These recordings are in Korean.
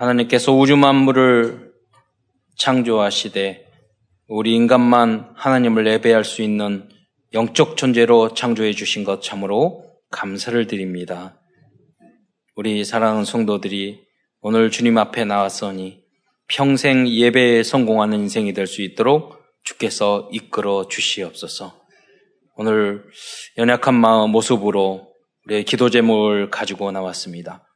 하나님께서 우주 만물을 창조하시되 우리 인간만 하나님을 예배할 수 있는 영적 존재로 창조해 주신 것 참으로 감사를 드립니다. 우리 사랑하는 성도들이 오늘 주님 앞에 나왔으니 평생 예배에 성공하는 인생이 될 수 있도록 주께서 이끌어 주시옵소서. 오늘 연약한 마음 모습으로 우리의 기도 제목을 가지고 나왔습니다.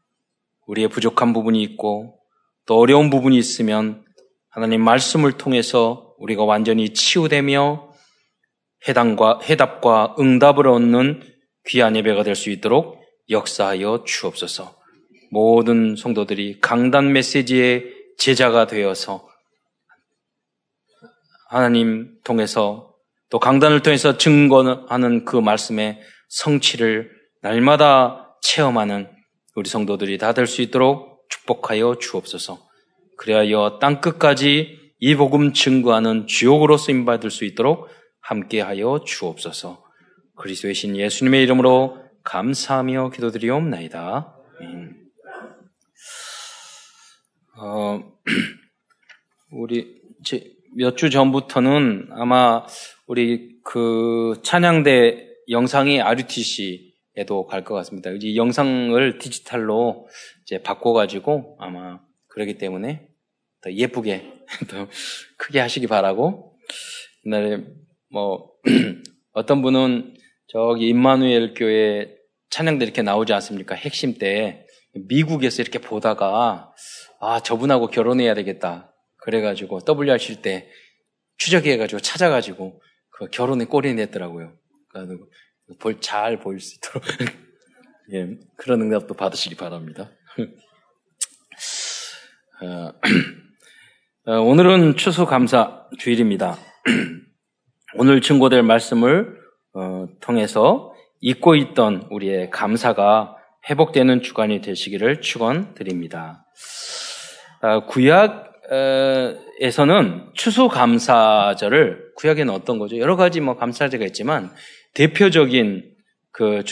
우리의 부족한 부분이 있고 또 어려운 부분이 있으면 하나님 말씀을 통해서 우리가 완전히 치유되며 해답과 응답을 얻는 귀한 예배가 될 수 있도록 역사하여 주옵소서. 모든 성도들이 강단 메시지의 제자가 되어서 하나님 통해서 또 강단을 통해서 증거하는 그 말씀의 성취를 날마다 체험하는 우리 성도들이 다 될 수 있도록 축복하여 주옵소서. 그리하여 땅끝까지 이 복음 증거하는 주역으로 쓰임받을 수 있도록 함께하여 주옵소서. 그리스도의 신 예수님의 이름으로 감사하며 기도드리옵나이다. 우리 몇 주 전부터는 아마 우리 그 찬양대 영상이 RUTC에도 갈 것 같습니다. 이 영상을 디지털로 이제 바꿔가지고 아마 그러기 때문에 더 예쁘게 더 크게 하시기 바라고. 옛날에 어떤 분은 저기 임마누엘 교회 찬양대 이렇게 나오지 않습니까? 핵심 때 미국에서 이렇게 보다가 아 저분하고 결혼해야 되겠다. 그래가지고 WRC 때 추적해가지고 찾아가지고 그 결혼에 꼬리 냈더라고요. 그러니까 잘 보일 수 있도록 예, 그런 응답도 받으시기 바랍니다. 오늘은 추수감사 주일입니다. 오늘 증거될 말씀을 통해서 잊고 있던 우리의 감사가 회복되는 주간이 되시기를 축원드립니다. 구약에서는 추수감사절을, 구약에는 어떤 거죠? 여러 가지 감사제가 있지만 대표적인 그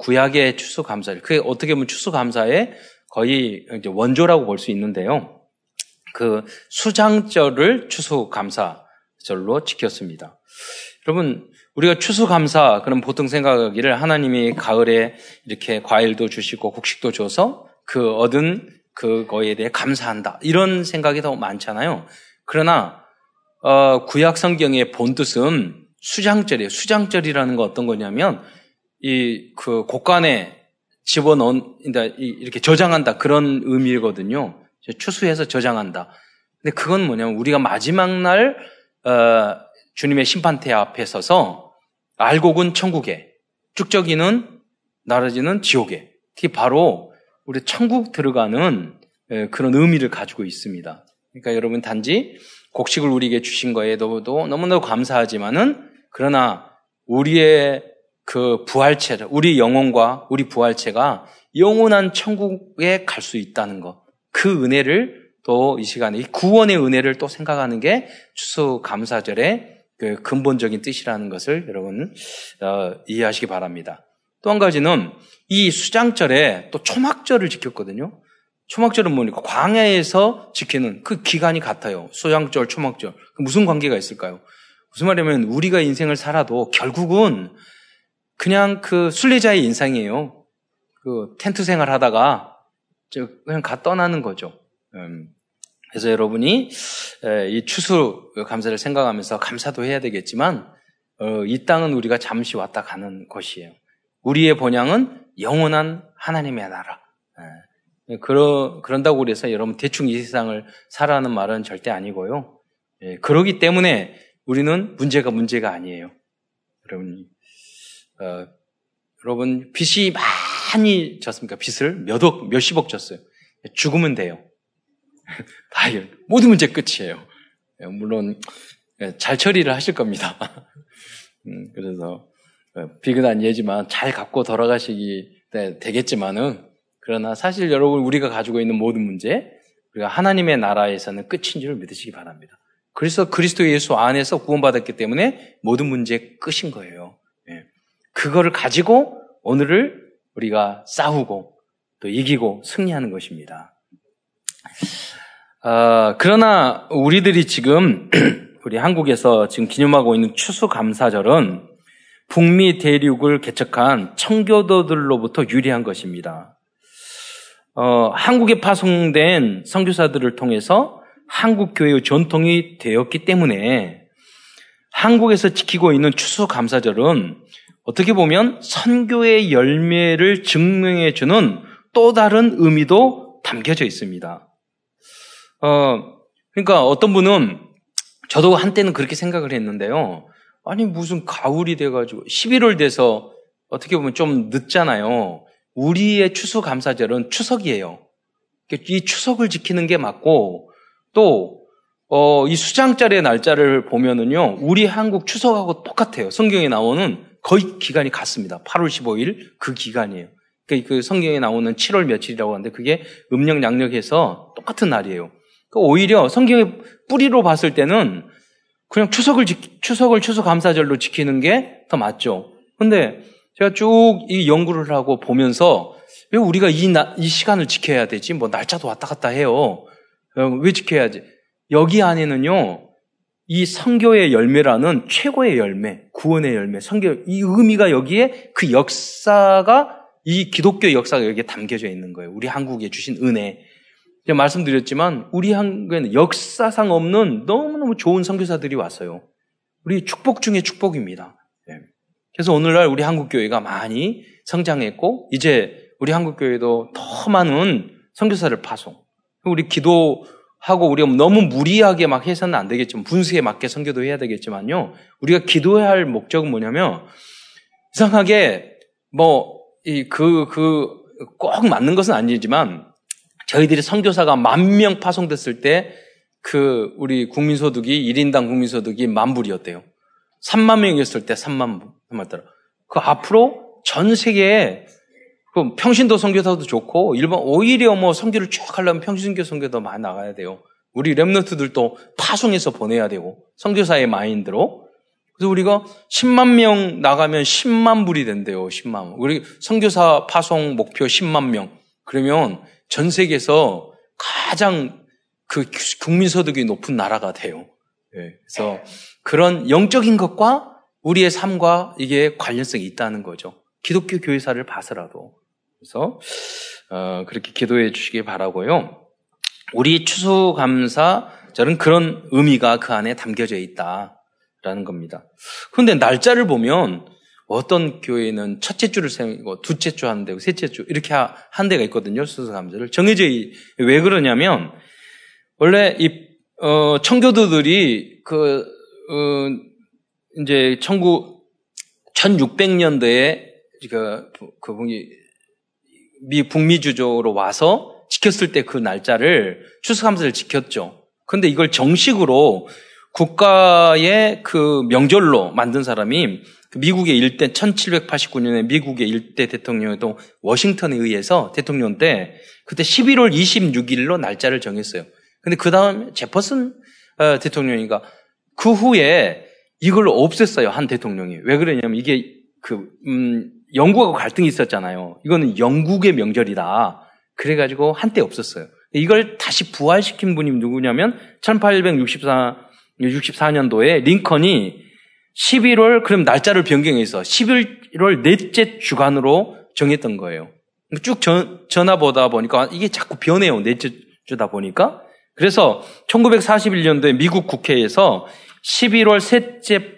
구약의 추수감사절, 그게 어떻게 보면 추수감사의 거의 이제 원조라고 볼 수 있는데요. 그 수장절을 추수감사절로 지켰습니다. 여러분, 우리가 추수감사, 그럼 보통 생각하기를 하나님이 가을에 이렇게 과일도 주시고 곡식도 줘서 그 얻은 그거에 대해 감사한다. 이런 생각이 더 많잖아요. 그러나, 구약 성경의 본 뜻은 수장절이에요. 수장절이라는 거 어떤 거냐면, 그 곡간에 집어넣은, 이렇게 저장한다. 그런 의미거든요. 추수해서 저장한다. 근데 그건 뭐냐면, 우리가 마지막 날, 주님의 심판대 앞에 서서 알곡은 천국에, 쭉적이는 나라지는 지옥에. 그게 바로 우리 천국 들어가는 그런 의미를 가지고 있습니다. 그러니까 여러분 단지 곡식을 우리에게 주신 거에 너무너무 감사하지만은 그러나 우리의 그 부활체, 우리 영혼과 우리 부활체가 영원한 천국에 갈 수 있다는 것. 그 은혜를 또 이 시간에 이 구원의 은혜를 또 생각하는 게 추수감사절의 그 근본적인 뜻이라는 것을 여러분 이해하시기 바랍니다. 또 한 가지는 이 수장절에 또 초막절을 지켰거든요. 초막절은 뭐니까 광야에서 지키는 그 기간이 같아요. 수장절, 초막절. 무슨 관계가 있을까요? 무슨 말이냐면 우리가 인생을 살아도 결국은 그냥 그 순례자의 인생이에요. 그 텐트 생활하다가 그냥 가 떠나는 거죠. 그래서 여러분이 이 추수 감사를 생각하면서 감사도 해야 되겠지만 이 땅은 우리가 잠시 왔다 가는 것이에요. 우리의 본향은 영원한 하나님의 나라. 그런다고 그래서 여러분 대충 이 세상을 살아가는 말은 절대 아니고요. 그러기 때문에 우리는 문제가 아니에요. 여러분 빚이 많이 졌습니까? 빚을 몇십억 졌어요. 죽으면 돼요. 다 모든 문제 끝이에요. 물론 잘 처리를 하실 겁니다. 그래서 비근한 예지만 잘 갚고 돌아가시기 되겠지만은 그러나 사실 여러분 우리가 가지고 있는 모든 문제 우리가 하나님의 나라에서는 끝인 줄 믿으시기 바랍니다. 그래서 그리스도 예수 안에서 구원받았기 때문에 모든 문제 끝인 거예요. 그거를 가지고 오늘을 우리가 싸우고 또 이기고 승리하는 것입니다. 그러나 우리들이 지금 우리 한국에서 지금 기념하고 있는 추수감사절은 북미 대륙을 개척한 청교도들로부터 유리한 것입니다. 한국에 파송된 선교사들을 통해서 한국 교회의 전통이 되었기 때문에 한국에서 지키고 있는 추수감사절은 어떻게 보면 선교의 열매를 증명해 주는 또 다른 의미도 담겨져 있습니다. 그러니까 어떤 분은 저도 한때는 그렇게 생각을 했는데요. 아니 무슨 가을이 돼가지고 11월 돼서 어떻게 보면 좀 늦잖아요. 우리의 추수감사절은 추석이에요. 이 추석을 지키는 게 맞고 또 이 수장절의 날짜를 보면은요 우리 한국 추석하고 똑같아요. 성경에 나오는 거의 기간이 같습니다. 8월 15일 그 기간이에요. 그 성경에 나오는 7월 며칠이라고 하는데 그게 음력 양력에서 똑같은 날이에요. 오히려 성경의 뿌리로 봤을 때는 그냥 추석을 추수감사절로 지키는 게 더 맞죠. 근데 제가 쭉 이 연구를 하고 보면서 왜 우리가 이 시간을 지켜야 되지? 뭐 날짜도 왔다 갔다 해요. 왜 지켜야지? 여기 안에는요, 이 선교의 열매라는 최고의 열매, 구원의 열매, 선교, 이 의미가 여기에 그 역사가, 이 기독교 역사가 여기에 담겨져 있는 거예요. 우리 한국에 주신 은혜. 제가 말씀드렸지만 우리 한국에는 역사상 없는 너무너무 좋은 선교사들이 왔어요. 우리 축복 중에 축복입니다. 그래서 오늘날 우리 한국교회가 많이 성장했고 이제 우리 한국교회도 더 많은 선교사를 파송. 우리 기도하고 우리가 너무 무리하게 막 해서는 안 되겠지만 분수에 맞게 선교도 해야 되겠지만요. 우리가 기도해야 할 목적은 뭐냐면 이상하게 꼭 맞는 것은 아니지만 저희들이 선교사가 10,000명 파송됐을 때 우리 국민소득이 1인당 국민소득이 10,000불이었대요. 30,000명이었을 때 30,000불. 그 앞으로 전 세계에 그 평신도 선교사도 좋고 일반 오히려 선교를 쭉 하려면 평신도 선교도 많이 나가야 돼요. 우리 렘넌트들도 파송해서 보내야 되고 선교사의 마인드로. 그래서 우리가 10만 명 나가면 10만 불이 된대요. 10만. 우리 선교사 파송 목표 10만 명. 그러면 전 세계에서 가장 국민 소득이 높은 나라가 돼요. 네. 그래서 그런 영적인 것과 우리의 삶과 이게 관련성이 있다는 거죠. 기독교 교회사를 봐서라도. 그래서 그렇게 기도해 주시기 바라고요. 우리 추수감사절은 그런 의미가 그 안에 담겨져 있다라는 겁니다. 그런데 날짜를 보면 어떤 교회는 첫째 주를 세우고 둘째 주 한 대고 셋째 주 이렇게 한 대가 있거든요. 추수감사절 정해져. 왜 그러냐면 원래 청교도들이 이제 1600년대에 그분이 미 북미주조로 와서 지켰을 때 그 날짜를 추수감사를 지켰죠. 그런데 이걸 정식으로 국가의 그 명절로 만든 사람이 미국의 일대 1789년에 미국의 일대 대통령에도 워싱턴에 의해서 대통령 때 그때 11월 26일로 날짜를 정했어요. 근데 그 다음 제퍼슨 대통령이니까 그 후에 이걸 없앴어요, 한 대통령이. 왜 그러냐면 이게 영국하고 갈등이 있었잖아요. 이거는 영국의 명절이다. 그래가지고 한때 없었어요. 이걸 다시 부활시킨 분이 누구냐면 1864년도에 링컨이 11월, 그럼 날짜를 변경해서 11월 넷째 주간으로 정했던 거예요. 쭉 전화 보다 보니까 이게 자꾸 변해요, 넷째 주다 보니까. 그래서 1941년도에 미국 국회에서 11월 셋째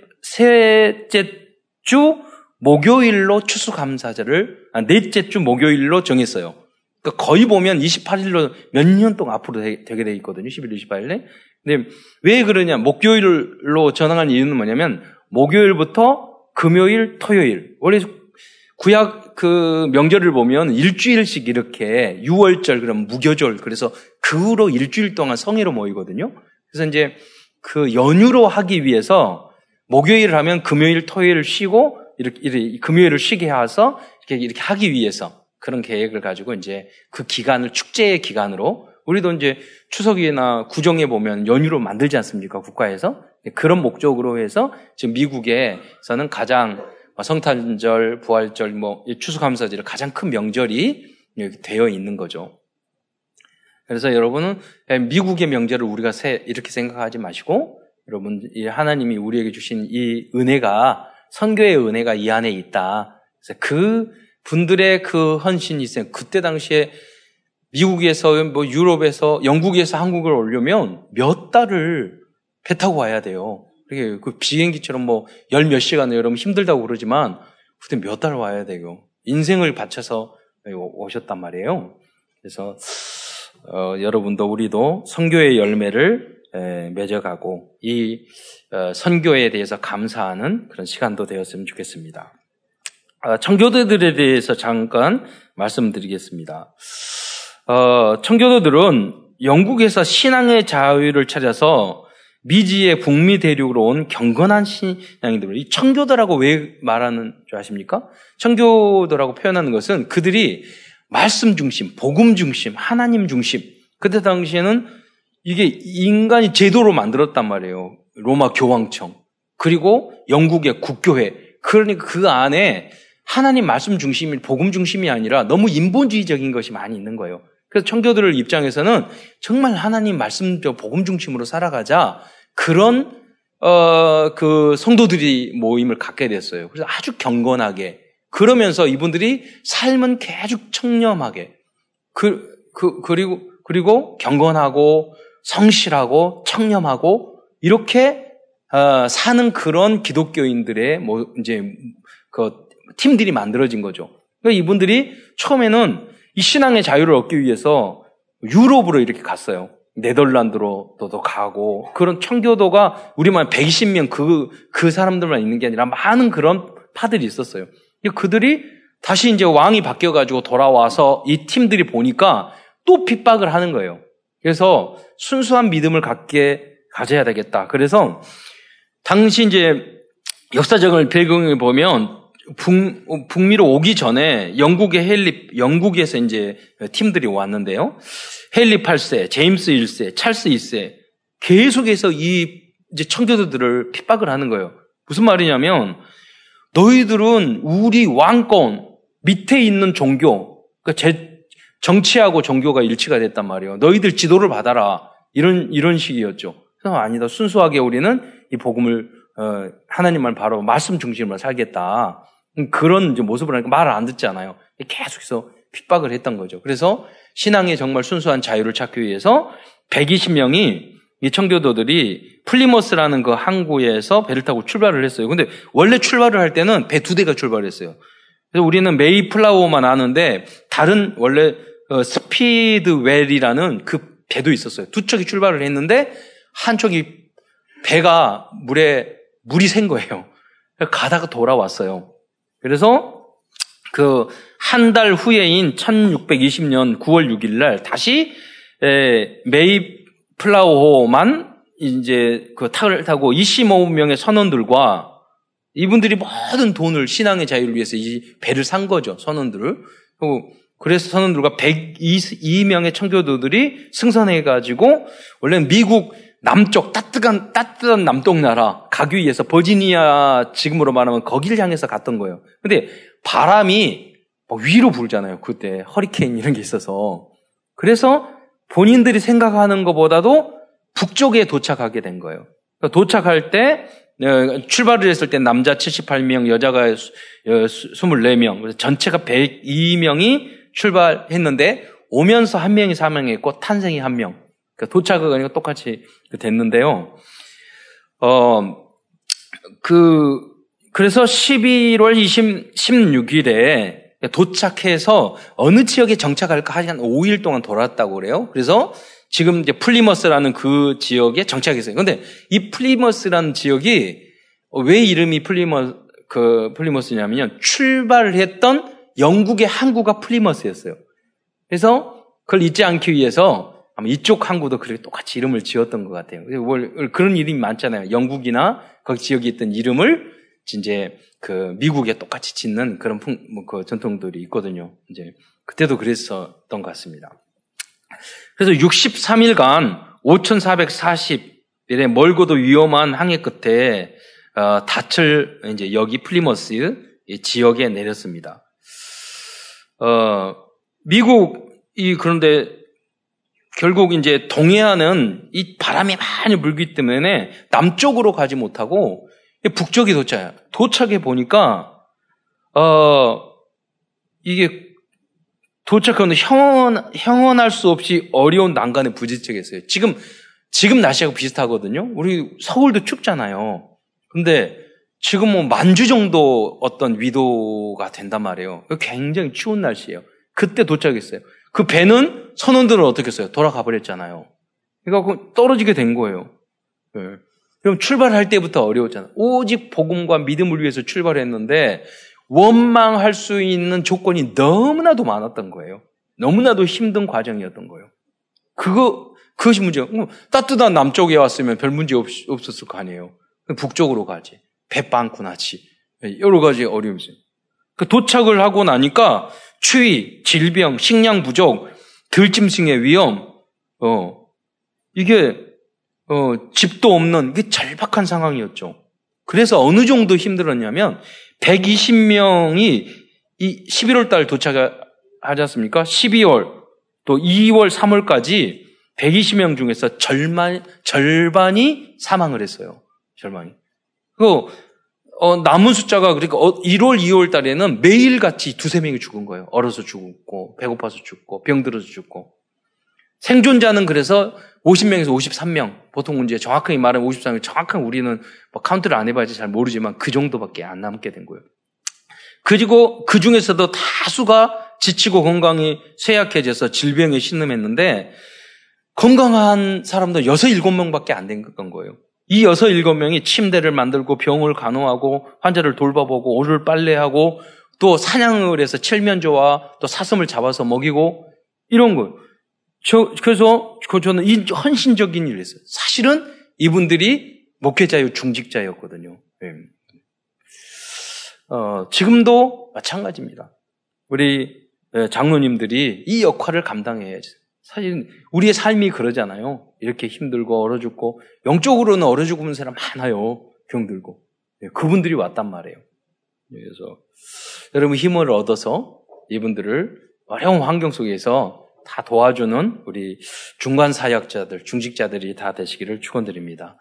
주 목요일로 추수감사절을 넷째 주 목요일로 정했어요. 그러니까 거의 보면 28일로 몇 년 동안 앞으로 되게 돼 있거든요. 11월 28일에. 근데 왜 그러냐? 목요일로 전환한 이유는 뭐냐면 목요일부터 금요일, 토요일. 원래 구약 명절을 보면 일주일씩 이렇게 유월절 그럼 무교절. 그래서 그 후로 일주일 동안 성회로 모이거든요. 그래서 이제 연휴로 하기 위해서 목요일을 하면 금요일, 토요일을 쉬고 이렇게 금요일을 쉬게 해서 이렇게 하기 위해서 그런 계획을 가지고 이제 그 기간을 축제의 기간으로 우리도 이제 추석이나 구정에 보면 연휴로 만들지 않습니까? 국가에서 그런 목적으로 해서 지금 미국에서는 가장 성탄절, 부활절, 추수감사절 가장 큰 명절이 되어 있는 거죠. 그래서 여러분은 미국의 명제를 우리가 이렇게 생각하지 마시고, 여러분 하나님이 우리에게 주신 이 은혜가, 선교의 은혜가 이 안에 있다. 그래서 그 분들의 그 헌신이 있어요. 그때 당시에 미국에서, 뭐 유럽에서, 영국에서 한국을 오려면 몇 달을 배 타고 와야 돼요. 그 비행기처럼 뭐 열 몇 시간에 여러분 힘들다고 그러지만 그때 몇 달 와야 되고 인생을 바쳐서 오셨단 말이에요. 그래서 여러분도 우리도 선교의 열매를 맺어가고 이 선교에 대해서 감사하는 그런 시간도 되었으면 좋겠습니다. 청교도들에 대해서 잠깐 말씀드리겠습니다. 청교도들은 영국에서 신앙의 자유를 찾아서 미지의 북미 대륙으로 온 경건한 신앙인들, 이 청교도라고 왜 말하는 줄 아십니까? 청교도라고 표현하는 것은 그들이 말씀 중심, 복음 중심, 하나님 중심. 그때 당시에는 이게 인간이 제도로 만들었단 말이에요. 로마 교황청, 그리고 영국의 국교회. 그러니까 그 안에 하나님 말씀 중심이, 복음 중심이 아니라 너무 인본주의적인 것이 많이 있는 거예요. 그래서 청교도들 입장에서는 정말 하나님 말씀, 복음 중심으로 살아가자, 그런 그 성도들이 모임을 갖게 됐어요. 그래서 아주 경건하게, 그러면서 이분들이 삶은 계속 청렴하게, 그리고 경건하고 성실하고 청렴하고 이렇게 사는 그런 기독교인들의 뭐 이제 그 팀들이 만들어진 거죠. 그러니까 이분들이 처음에는 이 신앙의 자유를 얻기 위해서 유럽으로 이렇게 갔어요. 네덜란드로도 가고, 그런 청교도가 우리만 120명 그 사람들만 있는 게 아니라 많은 그런 파들이 있었어요. 그들이 다시 이제 왕이 바뀌어가지고 돌아와서 이 팀들이 보니까 또 핍박을 하는 거예요. 그래서 순수한 믿음을 가져야 되겠다. 그래서 당시 이제 역사적인 배경을 보면 북미로 오기 전에 영국에서 이제 팀들이 왔는데요. 헨리 8세, 제임스 1세, 찰스 2세, 계속해서 이 이제 청교도들을 핍박을 하는 거예요. 무슨 말이냐면, 너희들은 우리 왕권 밑에 있는 종교, 그러니까 정치하고 종교가 일치가 됐단 말이에요. 너희들 지도를 받아라. 이런 식이었죠. 그래서 아니다. 순수하게 우리는 이 복음을, 하나님만 바로 말씀 중심으로 살겠다. 그런 이제 모습을 하니까 말을 안 듣잖아요. 계속해서 핍박을 했던 거죠. 그래서 신앙의 정말 순수한 자유를 찾기 위해서 120명이 이 청교도들이 플리머스라는 그 항구에서 배를 타고 출발을 했어요. 근데 원래 출발을 할 때는 배 2대가 출발했어요. 그래서 우리는 메이플라워만 아는데 다른 원래 스피드웰이라는 그 배도 있었어요. 2척이 출발을 했는데 한 척이 배가 물이 샌 거예요. 가다가 돌아왔어요. 그래서 그 한 달 후에인 1620년 9월 6일 날 다시 메이플라워호만 이제 그 타를 타고 25명의 선원들과, 이분들이 모든 돈을 신앙의 자유를 위해서 이 배를 산 거죠, 선원들을. 그래서 선원들과 102명의 청교도들이 승선해가지고, 원래는 미국 남쪽 따뜻한 남동나라 가기 위해서 버지니아, 지금으로 말하면 거기를 향해서 갔던 거예요. 근데 바람이 막 위로 불잖아요. 그때 허리케인 이런 게 있어서. 그래서 본인들이 생각하는 것보다도 북쪽에 도착하게 된 거예요. 도착할 때, 출발을 했을 때 남자 78명, 여자가 24명, 그래서 전체가 102명이 출발했는데, 오면서 한 명이 사망했고 탄생이 한 명. 그러니까 도착은 똑같이 됐는데요. 그래서 11월 16일에 도착해서 어느 지역에 정착할까 한 5일 동안 돌았다고 그래요. 그래서 지금 이제 플리머스라는 그 지역에 정착했어요. 그런데 이 플리머스라는 지역이 왜 이름이 플리머스냐면요, 출발을 했던 영국의 항구가 플리머스였어요. 그래서 그걸 잊지 않기 위해서 아마 이쪽 항구도 그렇게 똑같이 이름을 지었던 것 같아요. 그런 이름이 많잖아요. 영국이나 그 지역에 있던 이름을 이제 그 미국에 똑같이 짓는 그런 그 전통들이 있거든요. 이제 그때도 그랬었던 것 같습니다. 그래서 63일간 5,440일의 멀고도 위험한 항해 끝에 닻을 이제 여기 플리머스 지역에 내렸습니다. 그런데 결국 이제 동해안은 이 바람이 많이 불기 때문에 남쪽으로 가지 못하고 북쪽이 도착해 보니까 이게 도착하는데 형언할 수 없이 어려운 난간에 부딪히겠어요. 지금 날씨하고 비슷하거든요. 우리 서울도 춥잖아요. 근데 지금 뭐 만주 정도 어떤 위도가 된단 말이에요. 굉장히 추운 날씨예요. 그때 도착했어요. 그 배는 선원들은 어떻게 했어요? 돌아가 버렸잖아요. 그러니까 떨어지게 된 거예요. 네. 그럼 출발할 때부터 어려웠잖아요. 오직 복음과 믿음을 위해서 출발했는데 원망할 수 있는 조건이 너무나도 많았던 거예요. 너무나도 힘든 과정이었던 거예요. 그것이 문제예요. 따뜻한 남쪽에 왔으면 별 문제 없었을 거 아니에요. 북쪽으로 가지. 배빵꾸나지. 여러 가지 어려움이 있어요. 도착을 하고 나니까 추위, 질병, 식량 부족, 들짐승의 위험, 이게 집도 없는 이게 절박한 상황이었죠. 그래서 어느 정도 힘들었냐면 120명이 이 11월 달 도착하지 않습니까? 12월 또 2월, 3월까지 120명 중에서 절반이 사망을 했어요. 절반이. 그 남은 숫자가 그러니까 1월, 2월 달에는 매일같이 두세 명이 죽은 거예요. 얼어서 죽었고 배고파서 죽고 병들어서 죽고 생존자는 그래서 50명에서 53명 보통 이제 정확하게 말하면 53명 정확하게 우리는 뭐 카운트를 안 해봐야지 잘 모르지만 그 정도밖에 안 남게 된 거예요. 그리고 그 중에서도 다수가 지치고 건강이 쇠약해져서 질병에 신음했는데 건강한 사람도 6, 7명밖에 안 된 거예요. 이 6, 7명이 침대를 만들고 병을 간호하고 환자를 돌봐보고 옷을 빨래하고 또 사냥을 해서 칠면조와 또 사슴을 잡아서 먹이고 이런 거예요. 그래서 저는 이 헌신적인 일을 했어요. 사실은 이분들이 목회자요 중직자였거든요. 네. 지금도 마찬가지입니다. 우리 장로님들이 이 역할을 감당해야죠. 사실 우리의 삶이 그러잖아요. 이렇게 힘들고 얼어 죽고 영적으로는 얼어 죽은 사람 많아요. 병들고. 네. 그분들이 왔단 말이에요. 그래서 여러분 힘을 얻어서 이분들을 어려운 환경 속에서 다 도와주는 우리 중간 사역자들, 중직자들이 다 되시기를 축원드립니다.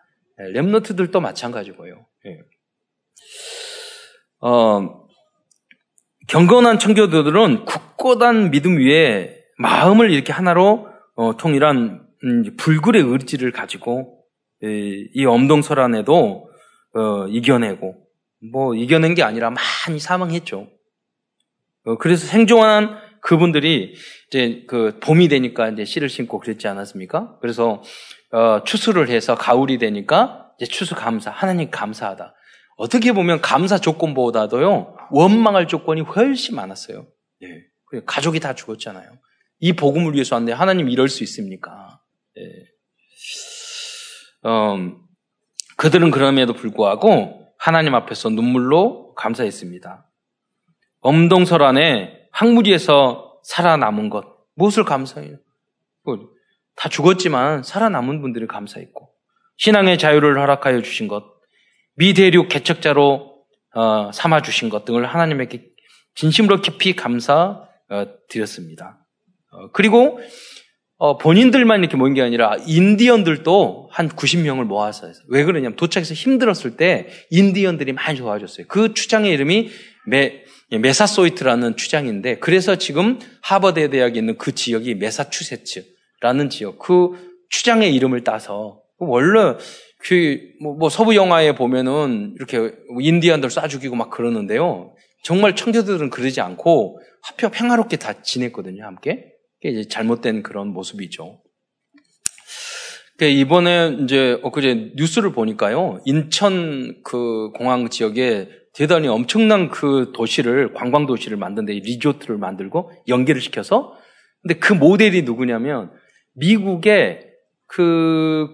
렘노트들도 마찬가지고요. 예. 경건한 청교도들은 굳건한 믿음 위에 마음을 이렇게 하나로 통일한 불굴의 의지를 가지고 이 엄동설안에도 이겨내고 이겨낸 게 아니라 많이 사망했죠. 그래서 생존한 그분들이 이제 그 봄이 되니까 이제 씨를 심고 그랬지 않았습니까? 그래서 추수를 해서 가을이 되니까 이제 추수 감사, 하나님 감사하다. 어떻게 보면 감사 조건보다도요 원망할 조건이 훨씬 많았어요. 예, 가족이 다 죽었잖아요. 이 복음을 위해서 왔는데 하나님 이럴 수 있습니까? 예. 그들은 그럼에도 불구하고 하나님 앞에서 눈물로 감사했습니다. 엄동설안에 황무지에서 살아남은 것 무엇을 감사해요? 다 죽었지만 살아남은 분들이 감사했고 신앙의 자유를 허락하여 주신 것 미대륙 개척자로 삼아주신 것 등을 하나님에게 진심으로 깊이 감사드렸습니다. 그리고 본인들만 이렇게 모인 게 아니라 인디언들도 한 90명을 모아서 했어요. 왜 그러냐면 도착해서 힘들었을 때 인디언들이 많이 도와줬어요. 그 추장의 이름이 메사소이트라는 추장인데 그래서 지금 하버드 대학에 있는 그 지역이 메사추세츠라는 지역 그 추장의 이름을 따서 원래 그 서부 영화에 보면은 이렇게 인디언들 쏴 죽이고 막 그러는데요. 정말 청교도들은 그러지 않고 화평 평화롭게 다 지냈거든요. 함께 이제 잘못된 그런 모습이죠. 이번에 이제 엊그제 뉴스를 보니까요 인천 그 공항 지역에 대단히 엄청난 그 도시를 관광 도시를 만드는데 리조트를 만들고 연계를 시켜서 근데 그 모델이 누구냐면 미국의 그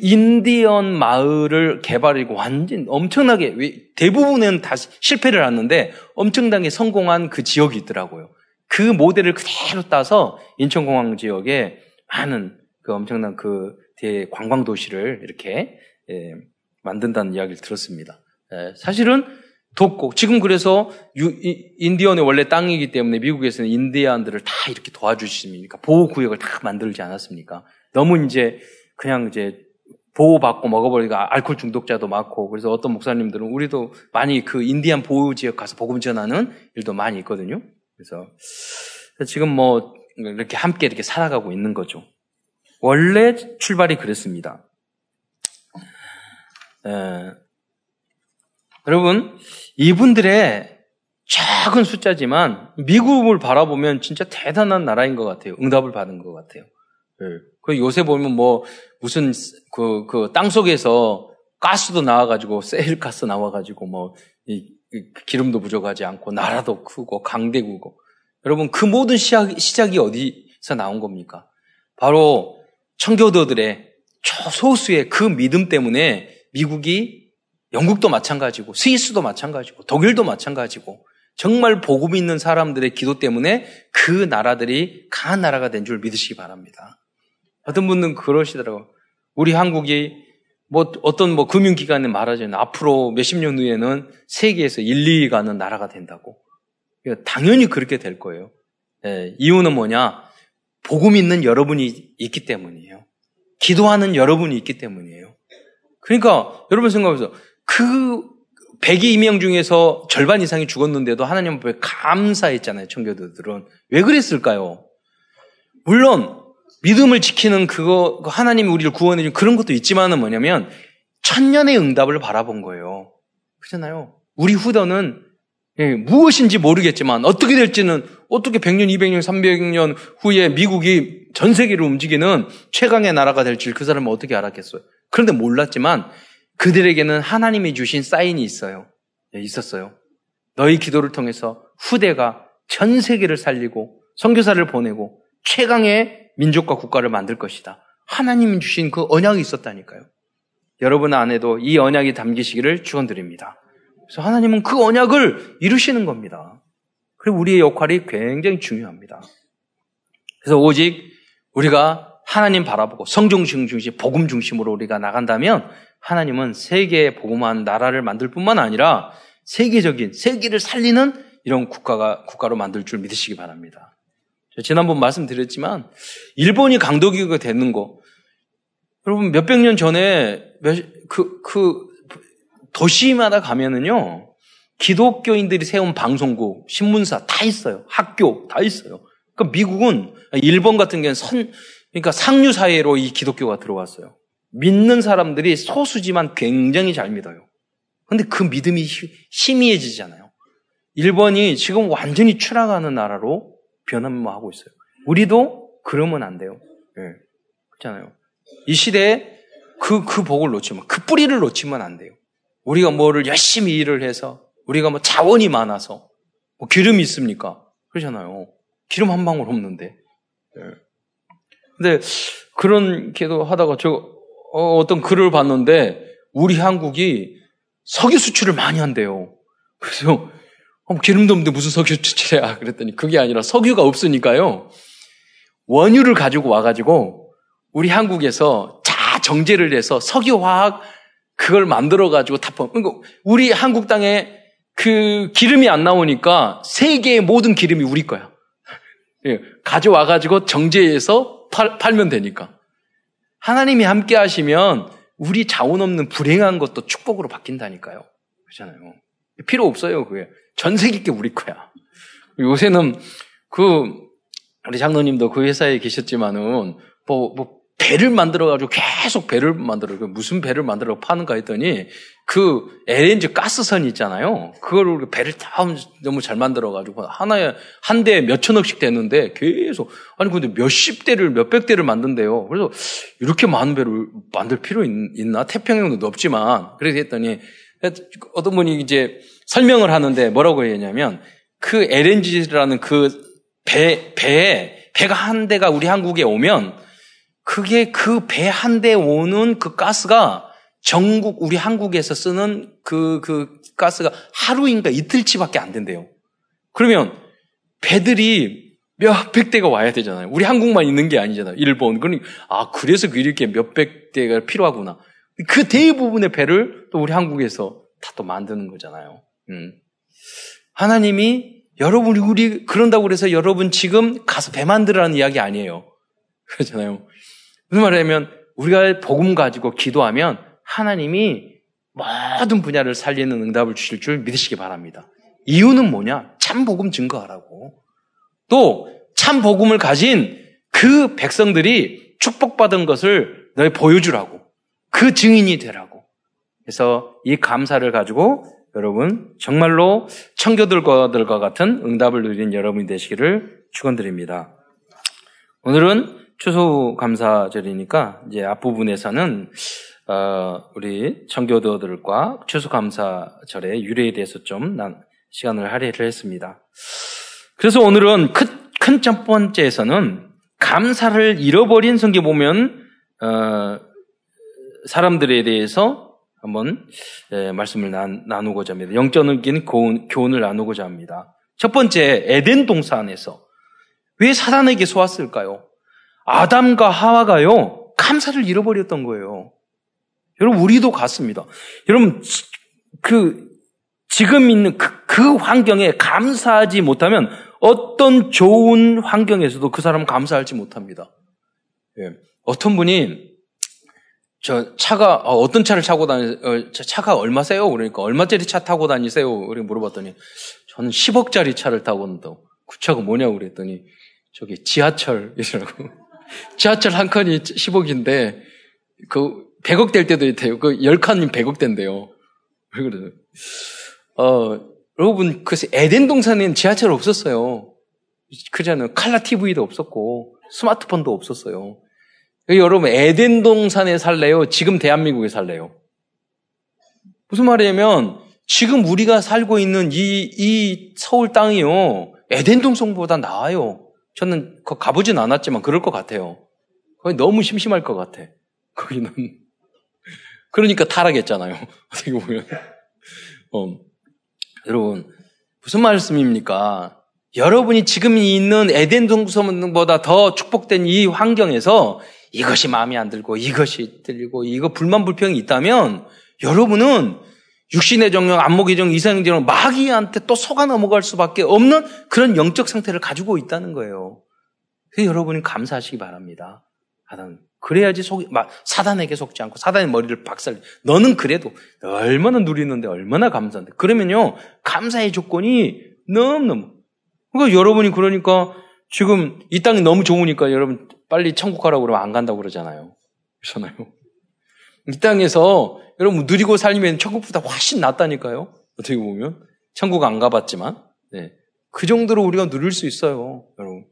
인디언 마을을 개발하고 완전 엄청나게 대부분은 다 실패를 하는데 엄청나게 성공한 그 지역이 있더라고요. 그 모델을 그대로 따서 인천공항 지역에 많은 그 엄청난 그 관광 도시를 이렇게 만든다는 이야기를 들었습니다. 사실은 돕고, 지금 그래서 인디언이 원래 땅이기 때문에 미국에서는 인디언들을 다 이렇게 도와주십니까? 보호구역을 다 만들지 않았습니까? 너무 이제 그냥 이제 보호받고 먹어버리니까 알코올 중독자도 많고, 그래서 어떤 목사님들은 우리도 많이 그 인디언 보호지역 가서 복음 전하는 일도 많이 있거든요. 그래서 지금 뭐 이렇게 함께 이렇게 살아가고 있는 거죠. 원래 출발이 그랬습니다. 여러분, 이분들의 작은 숫자지만 미국을 바라보면 진짜 대단한 나라인 것 같아요. 응답을 받은 것 같아요. 그 요새 보면 뭐 무슨 그 땅속에서 가스도 나와가지고 세일가스 나와가지고 뭐 기름도 부족하지 않고 나라도 크고 강대국이고. 여러분, 그 모든 시작이 어디서 나온 겁니까? 바로 청교도들의 소수의 그 믿음 때문에 미국이, 영국도 마찬가지고, 스위스도 마찬가지고, 독일도 마찬가지고, 정말 복음이 있는 사람들의 기도 때문에 그 나라들이 강한 나라가 된 줄 믿으시기 바랍니다. 어떤 분은 그러시더라고요. 우리 한국이 뭐 어떤 뭐 금융기관에 말하자면 앞으로 몇십 년 후에는 세계에서 1, 2위 가는 나라가 된다고. 그러니까 당연히 그렇게 될 거예요. 예, 이유는 뭐냐? 복음이 있는 여러분이 있기 때문이에요. 기도하는 여러분이 있기 때문이에요. 그러니까 여러분 생각해보세요. 그 100이 이명 중에서 절반 이상이 죽었는데도 하나님 앞에 감사했잖아요. 청교도들은. 왜 그랬을까요? 물론 믿음을 지키는 그거, 하나님이 우리를 구원해 준 그런 것도 있지만은 뭐냐면 천년의 응답을 바라본 거예요. 그렇잖아요. 우리 후대는 무엇인지 모르겠지만 어떻게 될지는, 어떻게 100년, 200년, 300년 후에 미국이 전 세계를 움직이는 최강의 나라가 될지 그 사람은 어떻게 알았겠어요. 그런데 몰랐지만 그들에게는 하나님이 주신 사인이 있었어요. 너희 기도를 통해서 후대가 전 세계를 살리고 선교사를 보내고 최강의 민족과 국가를 만들 것이다. 하나님이 주신 그 언약이 있었다니까요. 여러분 안에도 이 언약이 담기시기를 축원드립니다. 그래서 하나님은 그 언약을 이루시는 겁니다. 그리고 우리의 역할이 굉장히 중요합니다. 그래서 오직 우리가 하나님 바라보고 성령 중심, 복음 중심으로 우리가 나간다면 하나님은 세계의 복음한 나라를 만들 뿐만 아니라 세계적인, 세계를 살리는 이런 국가로 만들 줄 믿으시기 바랍니다. 지난번 말씀드렸지만 일본이 강도국이 되는 거, 여러분 몇백 년 전에 그 도시마다 가면은요 기독교인들이 세운 방송국, 신문사 다 있어요. 학교 다 있어요. 그러니까 미국은, 일본 같은 경우는 그러니까 상류 사회로 이 기독교가 들어왔어요. 믿는 사람들이 소수지만 굉장히 잘 믿어요. 그런데 그 믿음이 희미해지잖아요. 일본이 지금 완전히 추락하는 나라로 변화하고 있어요. 우리도 그러면 안 돼요. 네. 그렇잖아요. 이 시대에 그 복을 놓치면, 그 뿌리를 놓치면 안 돼요. 우리가 뭐를 열심히 일을 해서, 우리가 뭐 자원이 많아서, 뭐 기름이 있습니까? 그러잖아요. 기름 한 방울 없는데. 네. 근데 그런 기도 하다가 어떤 글을 봤는데 우리 한국이 석유 수출을 많이 한대요. 그래서 기름도 없는데 무슨 석유 수출이야? 그랬더니 그게 아니라 석유가 없으니까요. 원유를 가지고 와가지고 우리 한국에서 정제를 해서 석유화학 그걸 만들어가지고 그러니까 우리 한국 땅에 그 기름이 안 나오니까 세계의 모든 기름이 우리 거야. 예, 가져와가지고 정제해서 팔면 되니까. 하나님이 함께 하시면 우리 자원 없는 불행한 것도 축복으로 바뀐다니까요. 그렇잖아요. 필요 없어요, 그게. 전 세계 게 우리 거야. 요새는 우리 장로님도 그 회사에 계셨지만은 배를 만들어가지고 계속 배를 만들어요. 무슨 배를 만들어 파는가 했더니 LNG 가스선이 있잖아요. 그걸 배를 다 너무 잘 만들어가지고 한 대에 몇천억씩 됐는데 계속, 아니 근데 몇십 대를, 몇백 대를 만든대요. 그래서 이렇게 많은 배를 만들 필요 있나? 태평양도 넓지만. 그래서 했더니 어떤 분이 이제 설명을 하는데 뭐라고 했냐면 LNG라는 배가 한 대가 우리 한국에 오면 그게 그 배 한 대 오는 그 가스가 전국 우리 한국에서 쓰는 그 가스가 하루인가 이틀치밖에 안 된대요. 그러면 배들이 몇백 대가 와야 되잖아요. 우리 한국만 있는 게 아니잖아요. 일본. 그러니까 그래서 이렇게 몇백 대가 필요하구나. 그 대부분의 배를 또 우리 한국에서 다 또 만드는 거잖아요. 하나님이 여러분 우리 그런다고 그래서 여러분 지금 가서 배 만들라는 이야기 아니에요. 그렇잖아요. 무슨 말이냐면 우리가 복음 가지고 기도하면 하나님이 모든 분야를 살리는 응답을 주실 줄 믿으시기 바랍니다. 이유는 뭐냐? 참 복음 증거하라고. 또 참 복음을 가진 그 백성들이 축복받은 것을 너희 보여주라고. 그 증인이 되라고. 그래서 이 감사를 가지고 여러분 정말로 청교들과 같은 응답을 누린 여러분이 되시기를 축원드립니다. 오늘은 추수감사절이니까 이제 앞부분에서는 우리 청교도들과 추수감사절의 유래에 대해서 좀 시간을 할애를 했습니다. 그래서 오늘은 큰 첫 번째에서는 감사를 잃어버린 성경에 보면 사람들에 대해서 한번 말씀을 나누고자 합니다. 영적인 교훈을 나누고자 합니다. 첫 번째, 에덴 동산에서 왜 사단에게 속았을까요? 아담과 하와가요 감사를 잃어버렸던 거예요. 여러분 우리도 같습니다. 여러분 지금 있는 그 환경에 감사하지 못하면 어떤 좋은 환경에서도 그 사람은 감사하지 못합니다. 예. 어떤 분이 어떤 차를 타고 차가 얼마세요? 그러니까 얼마짜리 차 타고 다니세요? 그렇게 물어봤더니 저는 10억짜리 차를 타고 온다고. 그 차가 뭐냐고 그랬더니 저기 지하철이라고. 지하철 한 칸이 10억인데, 100억 될 때도 있대요. 10칸이면 100억 된대요. 왜 그러세요? 여러분, 그래서 에덴 동산에는 지하철 없었어요. 그러잖아요. 칼라 TV도 없었고, 스마트폰도 없었어요. 여러분, 에덴 동산에 살래요? 지금 대한민국에 살래요? 무슨 말이냐면, 지금 우리가 살고 있는 이 서울 땅이요, 에덴 동산보다 나아요. 저는 가보진 않았지만 그럴 것 같아요. 거기 너무 심심할 것 같아. 거기는. 그러니까 타락했잖아요. 어떻게 보면. 여러분, 무슨 말씀입니까? 여러분이 지금 있는 에덴 동산보다 더 축복된 이 환경에서 이것이 마음에 안 들고 이것이 들리고 이거 불만불평이 있다면 여러분은 육신의 정령, 안목의 정령, 이상의 정령, 마귀한테 또 속아 넘어갈 수밖에 없는 그런 영적 상태를 가지고 있다는 거예요. 그래서 여러분이 감사하시기 바랍니다. 그래야지 사단에게 속지 않고 사단의 머리를 박살. 너는 그래도 얼마나 누리는데 얼마나 감사한데. 그러면요, 감사의 조건이 너무너무. 그러니까 여러분이 지금 이 땅이 너무 좋으니까 여러분 빨리 천국 가라고 그러면 안 간다고 그러잖아요. 그렇잖아요. 이 땅에서 여러분 누리고 살면 천국보다 훨씬 낫다니까요. 어떻게 보면 천국 안 가봤지만 네. 그 정도로 우리가 누릴 수 있어요. 여러분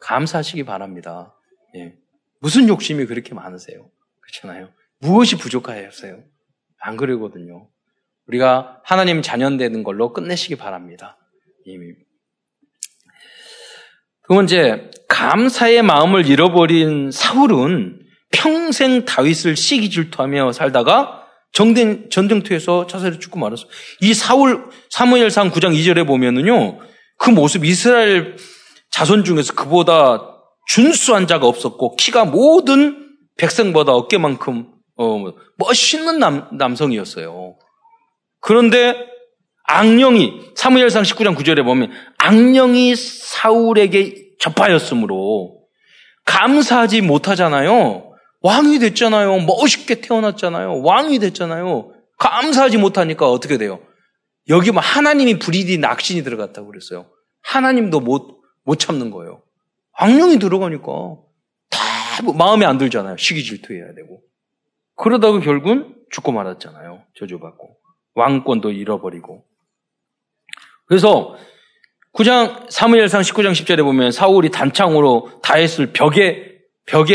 감사하시기 바랍니다. 네. 무슨 욕심이 그렇게 많으세요? 그렇잖아요. 무엇이 부족하였어요? 안 그러거든요. 우리가 하나님 자녀되는 걸로 끝내시기 바랍니다. 두 번째, 감사의 마음을 잃어버린 사울은 평생 다윗을 시기 질투하며 살다가 전쟁터에서 자살해 죽고 말았어요. 이 사무엘상 9장 2절에 보면은요, 그 모습 이스라엘 자손 중에서 그보다 준수한 자가 없었고, 키가 모든 백성보다 어깨만큼, 멋있는 남성이었어요. 그런데 악령이, 사무엘상 19장 9절에 보면, 악령이 사울에게 접하였으므로, 감사하지 못하잖아요. 왕이 됐잖아요. 멋있게 태어났잖아요. 왕이 됐잖아요. 감사하지 못하니까 어떻게 돼요? 여기 하나님이 불이디 낙신이 들어갔다고 그랬어요. 하나님도 못 참는 거예요. 악령이 들어가니까 다 마음에 안 들잖아요. 시기 질투해야 되고. 그러다가 결국은 죽고 말았잖아요. 저주받고. 왕권도 잃어버리고. 그래서 사무엘상 19장 10절에 보면 사울이 단창으로 다윗을 벽에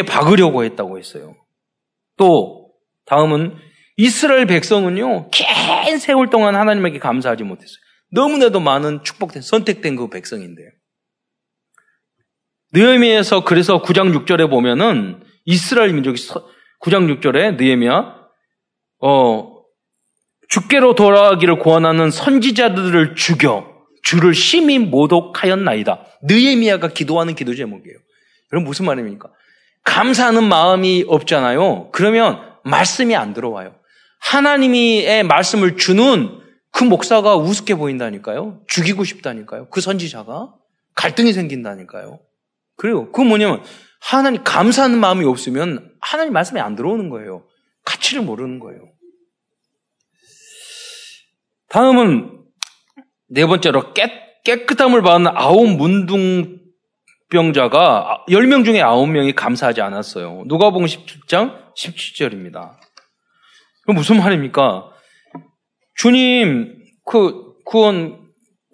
박으려고 했다고 했어요. 또 다음은 이스라엘 백성은요. 긴 세월 동안 하나님에게 감사하지 못했어요. 너무나도 많은 축복된 선택된 그 백성인데요. 느헤미야에서 그래서 9장 6절에 보면은 이스라엘 민족이 9장 6절에 느헤미야 주께로 돌아가기를 고안하는 선지자들을 죽여 주를 심히 모독하였나이다. 느헤미야가 기도하는 기도 제목이에요. 여러분 무슨 말입니까? 감사하는 마음이 없잖아요. 그러면 말씀이 안 들어와요. 하나님의 말씀을 주는 그 목사가 우습게 보인다니까요. 죽이고 싶다니까요. 그 선지자가 갈등이 생긴다니까요. 그래요. 그건 뭐냐면 하나님 감사하는 마음이 없으면 하나님 말씀이 안 들어오는 거예요. 가치를 모르는 거예요. 다음은 네 번째로 깨끗함을 받은 9 문둥병자가 10명 중에 9명이 감사하지 않았어요. 누가복음 17장 17절입니다. 무슨 말입니까? 주님 그 구원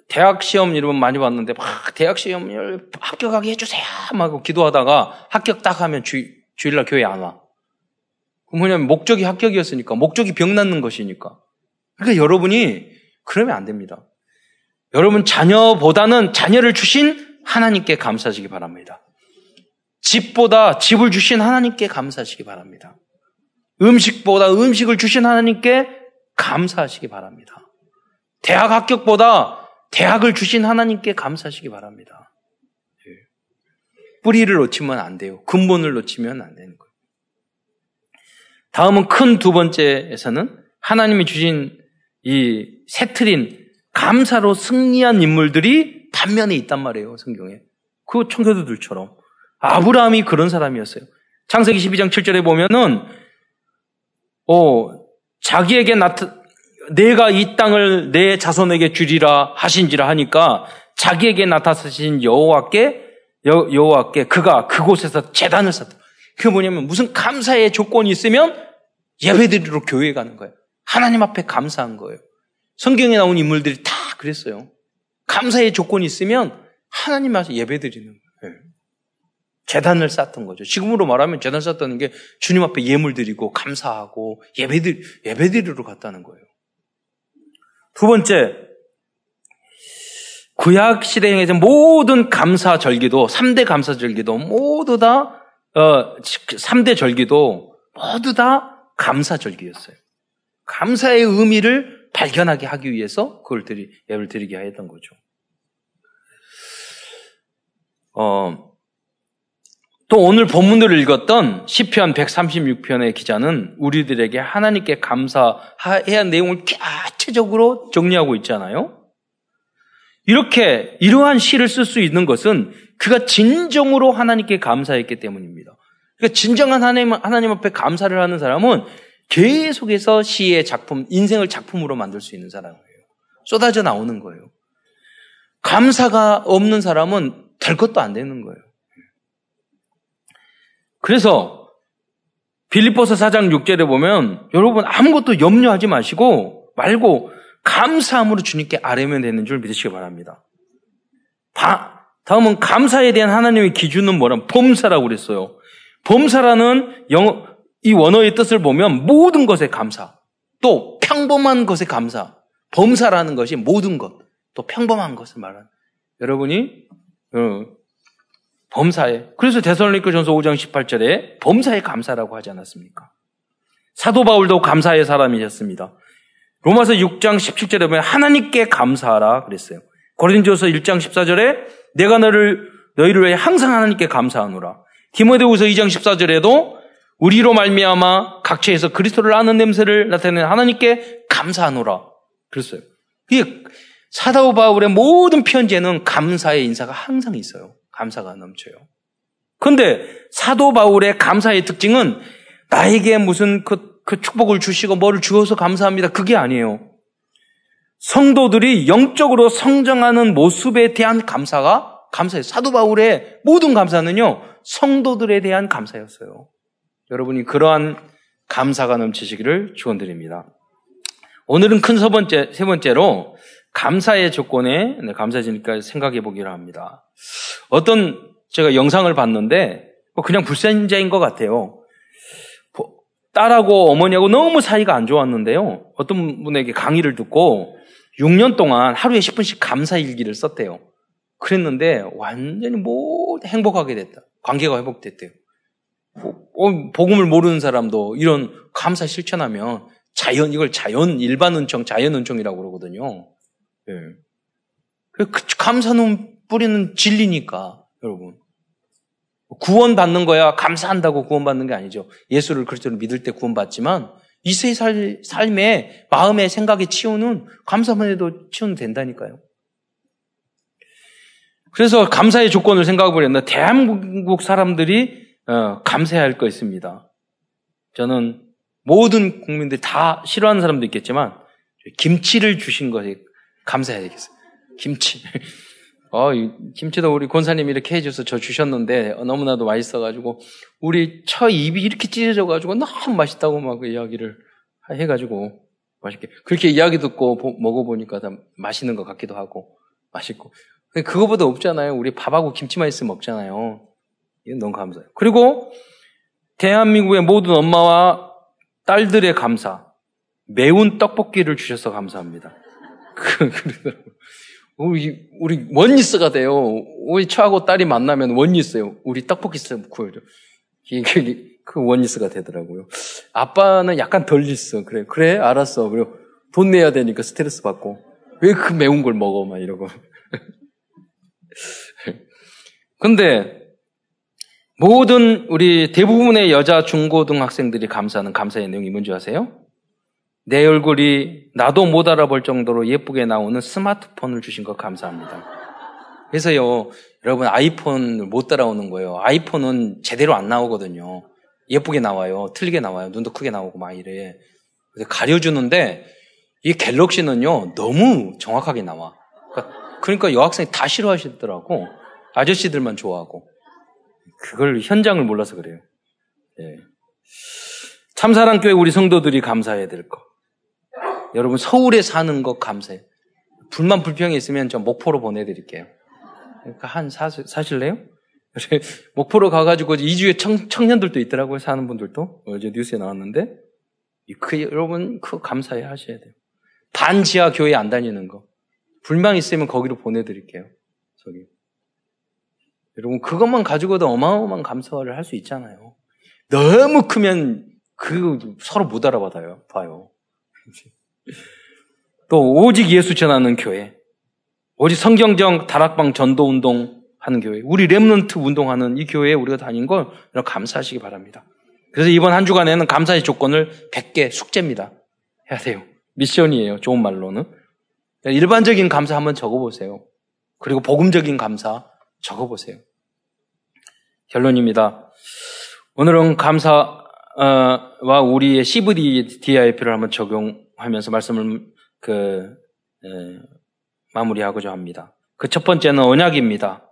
대학 시험 이런 거 많이 봤는데 막 대학 시험을 합격하게 해주세요 막 기도하다가 합격 딱 하면 주일날 교회 안 와. 뭐냐면 목적이 합격이었으니까 목적이 병 낫는 것이니까. 그러니까 여러분이 그러면 안 됩니다. 여러분 자녀보다는 자녀를 주신 하나님께 감사하시기 바랍니다. 집보다 집을 주신 하나님께 감사하시기 바랍니다. 음식보다 음식을 주신 하나님께 감사하시기 바랍니다. 대학 합격보다 대학을 주신 하나님께 감사하시기 바랍니다. 뿌리를 놓치면 안 돼요. 근본을 놓치면 안 되는 거예요. 다음은 큰 2번째에서는 하나님이 주신 이 새틀인 감사로 승리한 인물들이 반면에 있단 말이에요. 성경에. 그 청교도들처럼. 아브라함이 그런 사람이었어요. 창세기 12장 7절에 보면은 자기에게 내가 이 땅을 내 자손에게 주리라 하신지라 하니까 자기에게 나타나신 여호와께 그가 그곳에서 제단을 쌓다. 그게 뭐냐면 무슨 감사의 조건이 있으면 예배드리러 교회에 가는 거예요. 하나님 앞에 감사한 거예요. 성경에 나온 인물들이 다 그랬어요. 감사의 조건이 있으면 하나님 앞에 예배드리는 거예요. 제단을 쌓던 거죠. 지금으로 말하면 제단 쌓다는 게 주님 앞에 예물 드리고 감사하고 예배드리러 갔다는 거예요. 두 번째, 구약 시대에 있는 모든 감사 절기도 3대 감사 절기도 모두 다 3대 절기도 모두 다 감사 절기였어요. 감사의 의미를 발견하게 하기 위해서 그걸 예배를 드리게 했던 거죠. 또 오늘 본문들을 읽었던 시편 136편의 기자는 우리들에게 하나님께 감사해야 할 내용을 구체적으로 정리하고 있잖아요. 이렇게 이러한 시를 쓸 수 있는 것은 그가 진정으로 하나님께 감사했기 때문입니다. 그러니까 진정한 하나님 앞에 감사를 하는 사람은 계속해서 시의 작품, 인생을 작품으로 만들 수 있는 사람이에요. 쏟아져 나오는 거예요. 감사가 없는 사람은 될 것도 안 되는 거예요. 그래서 빌립보서 4장 6절에 보면 여러분 아무것도 염려하지 말고 감사함으로 주님께 아뢰면 되는 줄 믿으시기 바랍니다. 다음은 감사에 대한 하나님의 기준은 뭐라면 범사라고 그랬어요. 범사라는 이 원어의 뜻을 보면 모든 것에 감사, 또 평범한 것에 감사, 범사라는 것이 모든 것, 또 평범한 것을 말하는 여러분이 범사에. 그래서 데살로니가전서 5장 18절에 범사에 감사라고 하지 않았습니까? 사도 바울도 감사의 사람이셨습니다. 로마서 6장 17절에 보면 하나님께 감사하라 그랬어요. 고린도전서 1장 14절에 내가 너희를 위해 항상 하나님께 감사하노라. 디모데후서 2장 14절에도 우리로 말미암아 각처에서 그리스도를 아는 냄새를 나타내는 하나님께 감사하노라 그랬어요. 이게 사도 바울의 모든 편지에는 감사의 인사가 항상 있어요. 감사가 넘쳐요. 그런데 사도 바울의 감사의 특징은 나에게 무슨 그 축복을 주시고 뭐를 주어서 감사합니다. 그게 아니에요. 성도들이 영적으로 성장하는 모습에 대한 감사가 감사예요. 사도 바울의 모든 감사는요. 성도들에 대한 감사였어요. 여러분이 그러한 감사가 넘치시기를 축원드립니다. 오늘은 큰 세 번째로 감사의 조건에 감사지니까 생각해 보기로 합니다. 제가 영상을 봤는데 그냥 불신자인 것 같아요. 딸하고 어머니하고 너무 사이가 안 좋았는데요. 어떤 분에게 강의를 듣고 6년 동안 하루에 10분씩 감사일기를 썼대요. 그랬는데 완전히 행복하게 됐다. 관계가 회복됐대요. 복음을 모르는 사람도 이런 감사 실천하면 이걸 자연은총이라고 그러거든요. 예. 감사는 뿌리는 진리니까, 여러분. 구원받는 거야 감사한다고 구원받는 게 아니죠. 예수를 그리스도로 믿을 때 구원받지만 이세의 삶에 마음의 생각에 치우는 감사만 해도 치우면 된다니까요. 그래서 감사의 조건을 생각해보려면 대한민국 사람들이 감사해야 할 거 있습니다. 저는 모든 국민들이 다 싫어하는 사람도 있겠지만 김치를 주신 것에 감사해야 되겠어요. 김치. 김치도 우리 권사님이 이렇게 해줘서 저 주셨는데 너무나도 맛있어가지고 우리 처 입이 이렇게 찢어져가지고 너무 맛있다고 막 이야기를 해가지고 맛있게 그렇게 이야기 듣고 먹어보니까 다 맛있는 것 같기도 하고 맛있고 그거보다 없잖아요. 우리 밥하고 김치만 있으면 없잖아요. 이건 너무 감사해요. 그리고 대한민국의 모든 엄마와 딸들의 감사. 매운 떡볶이를 주셔서 감사합니다. 그러더라고요. 우리 원리스가 돼요. 우리 처하고 딸이 만나면 원리스예요. 우리 떡볶이 쓰면 구워줘. 그 원리스가 되더라고요. 아빠는 약간 덜 리스. 그래 알았어. 그리고 돈 내야 되니까 스트레스 받고 왜 그 매운 걸 먹어 막 이러고. 근데 모든 우리 대부분의 여자 중고등학생들이 감사하는 감사의 내용이 뭔지 아세요? 내 얼굴이 나도 못 알아볼 정도로 예쁘게 나오는 스마트폰을 주신 것 감사합니다. 그래서요, 여러분 아이폰 못 따라오는 거예요. 아이폰은 제대로 안 나오거든요. 예쁘게 나와요. 틀리게 나와요. 눈도 크게 나오고 막 이래. 가려주는데 이 갤럭시는요, 너무 정확하게 나와. 그러니까 여학생이 다 싫어하시더라고. 아저씨들만 좋아하고. 그걸 현장을 몰라서 그래요. 예. 참사랑교회 우리 성도들이 감사해야 될 것. 여러분 서울에 사는 것 감사해요. 불만 불평이 있으면 저 목포로 보내드릴게요. 그러니까 사실래요? 목포로 가가지고 이주에 청년들도 있더라고요. 사는 분들도. 어제 뉴스에 나왔는데. 여러분 그 감사해 하셔야 돼요. 반지하 교회 안 다니는 거. 불만 있으면 거기로 보내드릴게요. 저기. 여러분 그것만 가지고도 어마어마한 감사를 할 수 있잖아요. 너무 크면 서로 못 알아봐요. 봐요. 또, 오직 예수 전하는 교회. 오직 성경적 다락방 전도 운동 하는 교회. 우리 렘넌트 운동하는 이 교회에 우리가 다닌 걸 감사하시기 바랍니다. 그래서 이번 한 주간에는 감사의 조건을 100개 숙제입니다. 해야 돼요. 미션이에요. 좋은 말로는. 일반적인 감사 한번 적어보세요. 그리고 복음적인 감사 적어보세요. 결론입니다. 오늘은 감사와 우리의 CVDIP를 한번 적용하면서 말씀을 마무리하고자 합니다. 그 첫 번째는 언약입니다.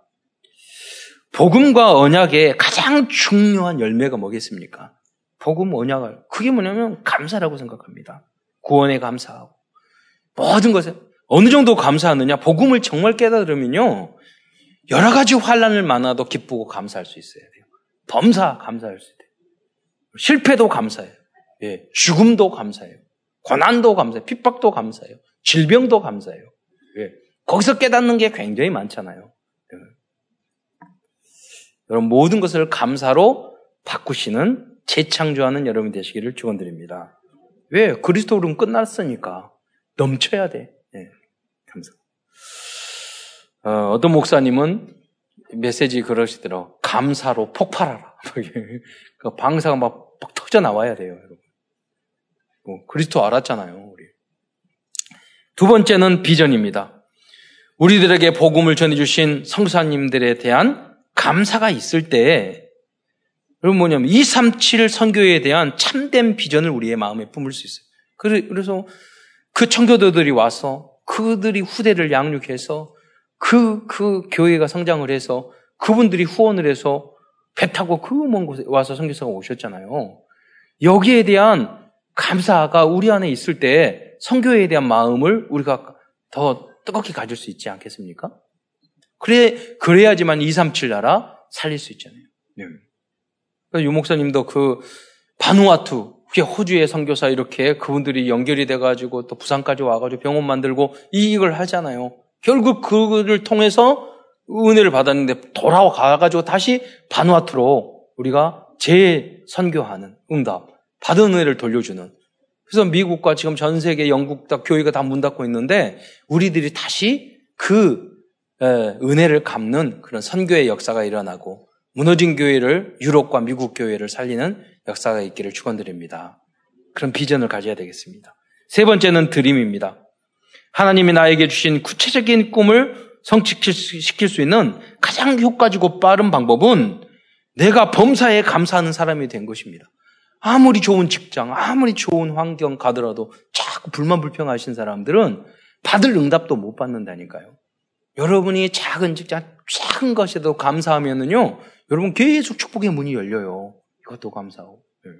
복음과 언약의 가장 중요한 열매가 뭐겠습니까? 복음, 언약을. 그게 뭐냐면 감사라고 생각합니다. 구원에 감사하고 모든 것에 어느 정도 감사하느냐. 복음을 정말 깨달으면요, 여러 가지 환란을 만나도 기쁘고 감사할 수 있어야 돼요. 범사 감사할 수 있어요. 실패도 감사해요. 예, 죽음도 감사해요. 고난도 감사해요. 핍박도 감사해요. 질병도 감사해요. 예, 거기서 깨닫는 게 굉장히 많잖아요. 예. 여러분 모든 것을 감사로 바꾸시는 재창조하는 여러분이 되시기를 축원드립니다. 왜? 그리스도로는 끝났으니까 넘쳐야 돼. 예, 감사. 어떤 목사님은 메시지 그러시더라고. 감사로 폭발하라. 방사가 막 터져 나와야 돼요, 여러분. 그리스도 알았잖아요, 우리. 두 번째는 비전입니다. 우리들에게 복음을 전해주신 성교사님들에 대한 감사가 있을 때, 여러분 뭐냐면 237 선교회에 대한 참된 비전을 우리의 마음에 품을 수 있어요. 그래서 그 청교도들이 와서 그들이 후대를 양육해서 그 교회가 성장을 해서 그분들이 후원을 해서 배 타고 그 먼 곳에 와서 선교사가 오셨잖아요. 여기에 대한 감사가 우리 안에 있을 때 선교에 대한 마음을 우리가 더 뜨겁게 가질 수 있지 않겠습니까? 그래야지만 237 나라 살릴 수 있잖아요. 네. 유 목사님도 그 바누아투, 호주의 선교사 이렇게 그분들이 연결이 돼가지고 또 부산까지 와가지고 병원 만들고 이익을 하잖아요. 결국 그거를 통해서 은혜를 받았는데 돌아와가지고 다시 바누아투로 우리가 재선교하는 응답, 받은 은혜를 돌려주는. 그래서 미국과 지금 전 세계 영국 교회가 다 문 닫고 있는데 우리들이 다시 그 은혜를 갚는 그런 선교의 역사가 일어나고 무너진 교회를 유럽과 미국 교회를 살리는 역사가 있기를 축원드립니다. 그런 비전을 가져야 되겠습니다. 세 번째는 드림입니다. 하나님이 나에게 주신 구체적인 꿈을 성취시킬 수 있는 가장 효과적이고 빠른 방법은 내가 범사에 감사하는 사람이 된 것입니다. 아무리 좋은 직장, 아무리 좋은 환경 가더라도 자꾸 불만 불평하신 사람들은 받을 응답도 못 받는다니까요. 여러분이 작은 직장, 작은 것에도 감사하면은요, 여러분 계속 축복의 문이 열려요. 이것도 감사하고. 네.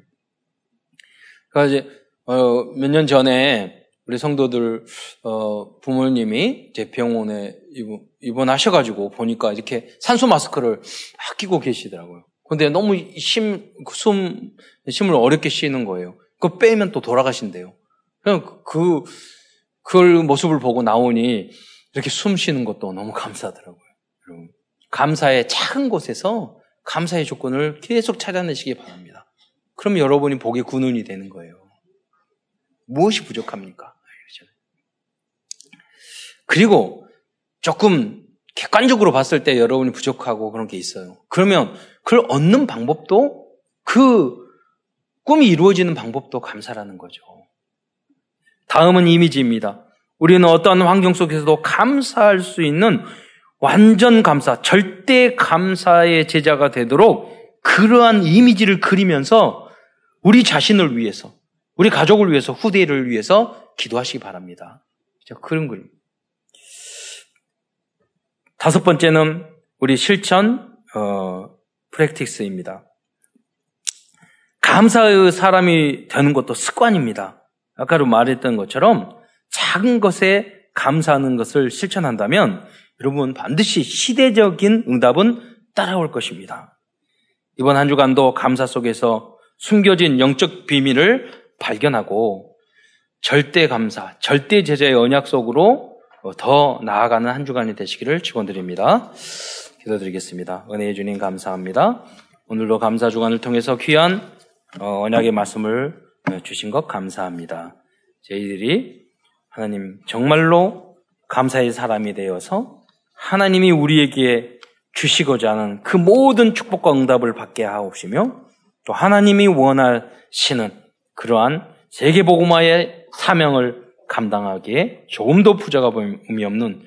그러니까 이제 몇 년 전에 우리 성도들 부모님이 제 병원에 입원하셔가지고 보니까 이렇게 산소 마스크를 끼고 계시더라고요. 근데 너무 숨을 어렵게 쉬는 거예요. 그거 빼면 또 돌아가신대요. 그냥 그걸 모습을 보고 나오니 이렇게 숨 쉬는 것도 너무 감사하더라고요. 여러분, 감사의 작은 곳에서 감사의 조건을 계속 찾아내시기 바랍니다. 그럼 여러분이 복의 군운이 되는 거예요. 무엇이 부족합니까? 그리고 조금 객관적으로 봤을 때 여러분이 부족하고 그런 게 있어요. 그러면 그걸 얻는 방법도, 그 꿈이 이루어지는 방법도 감사라는 거죠. 다음은 이미지입니다. 우리는 어떠한 환경 속에서도 감사할 수 있는 완전 감사, 절대 감사의 제자가 되도록 그러한 이미지를 그리면서 우리 자신을 위해서, 우리 가족을 위해서, 후대를 위해서 기도하시기 바랍니다. 그런 그림. 다섯 번째는 우리 실천 프랙티스입니다. 감사의 사람이 되는 것도 습관입니다. 아까도 말했던 것처럼 작은 것에 감사하는 것을 실천한다면 여러분 반드시 시대적인 응답은 따라올 것입니다. 이번 한 주간도 감사 속에서 숨겨진 영적 비밀을 발견하고 절대 감사, 절대 제자의 언약 속으로 더 나아가는 한 주간이 되시기를 축원드립니다. 기도드리겠습니다. 은혜의 주님 감사합니다. 오늘도 감사 주간을 통해서 귀한 언약의 말씀을 주신 것 감사합니다. 저희들이 하나님 정말로 감사의 사람이 되어서 하나님이 우리에게 주시고자 하는 그 모든 축복과 응답을 받게 하옵시며 또 하나님이 원하시는 그러한 세계복음화의 사명을 감당하기에 조금도 부자가 의미 없는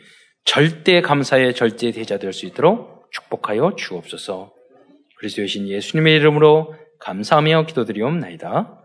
절대 감사의 절대 대자 될 수 있도록 축복하여 주옵소서. 그리스도의 신 예수님의 이름으로 감사하며 기도드리옵나이다.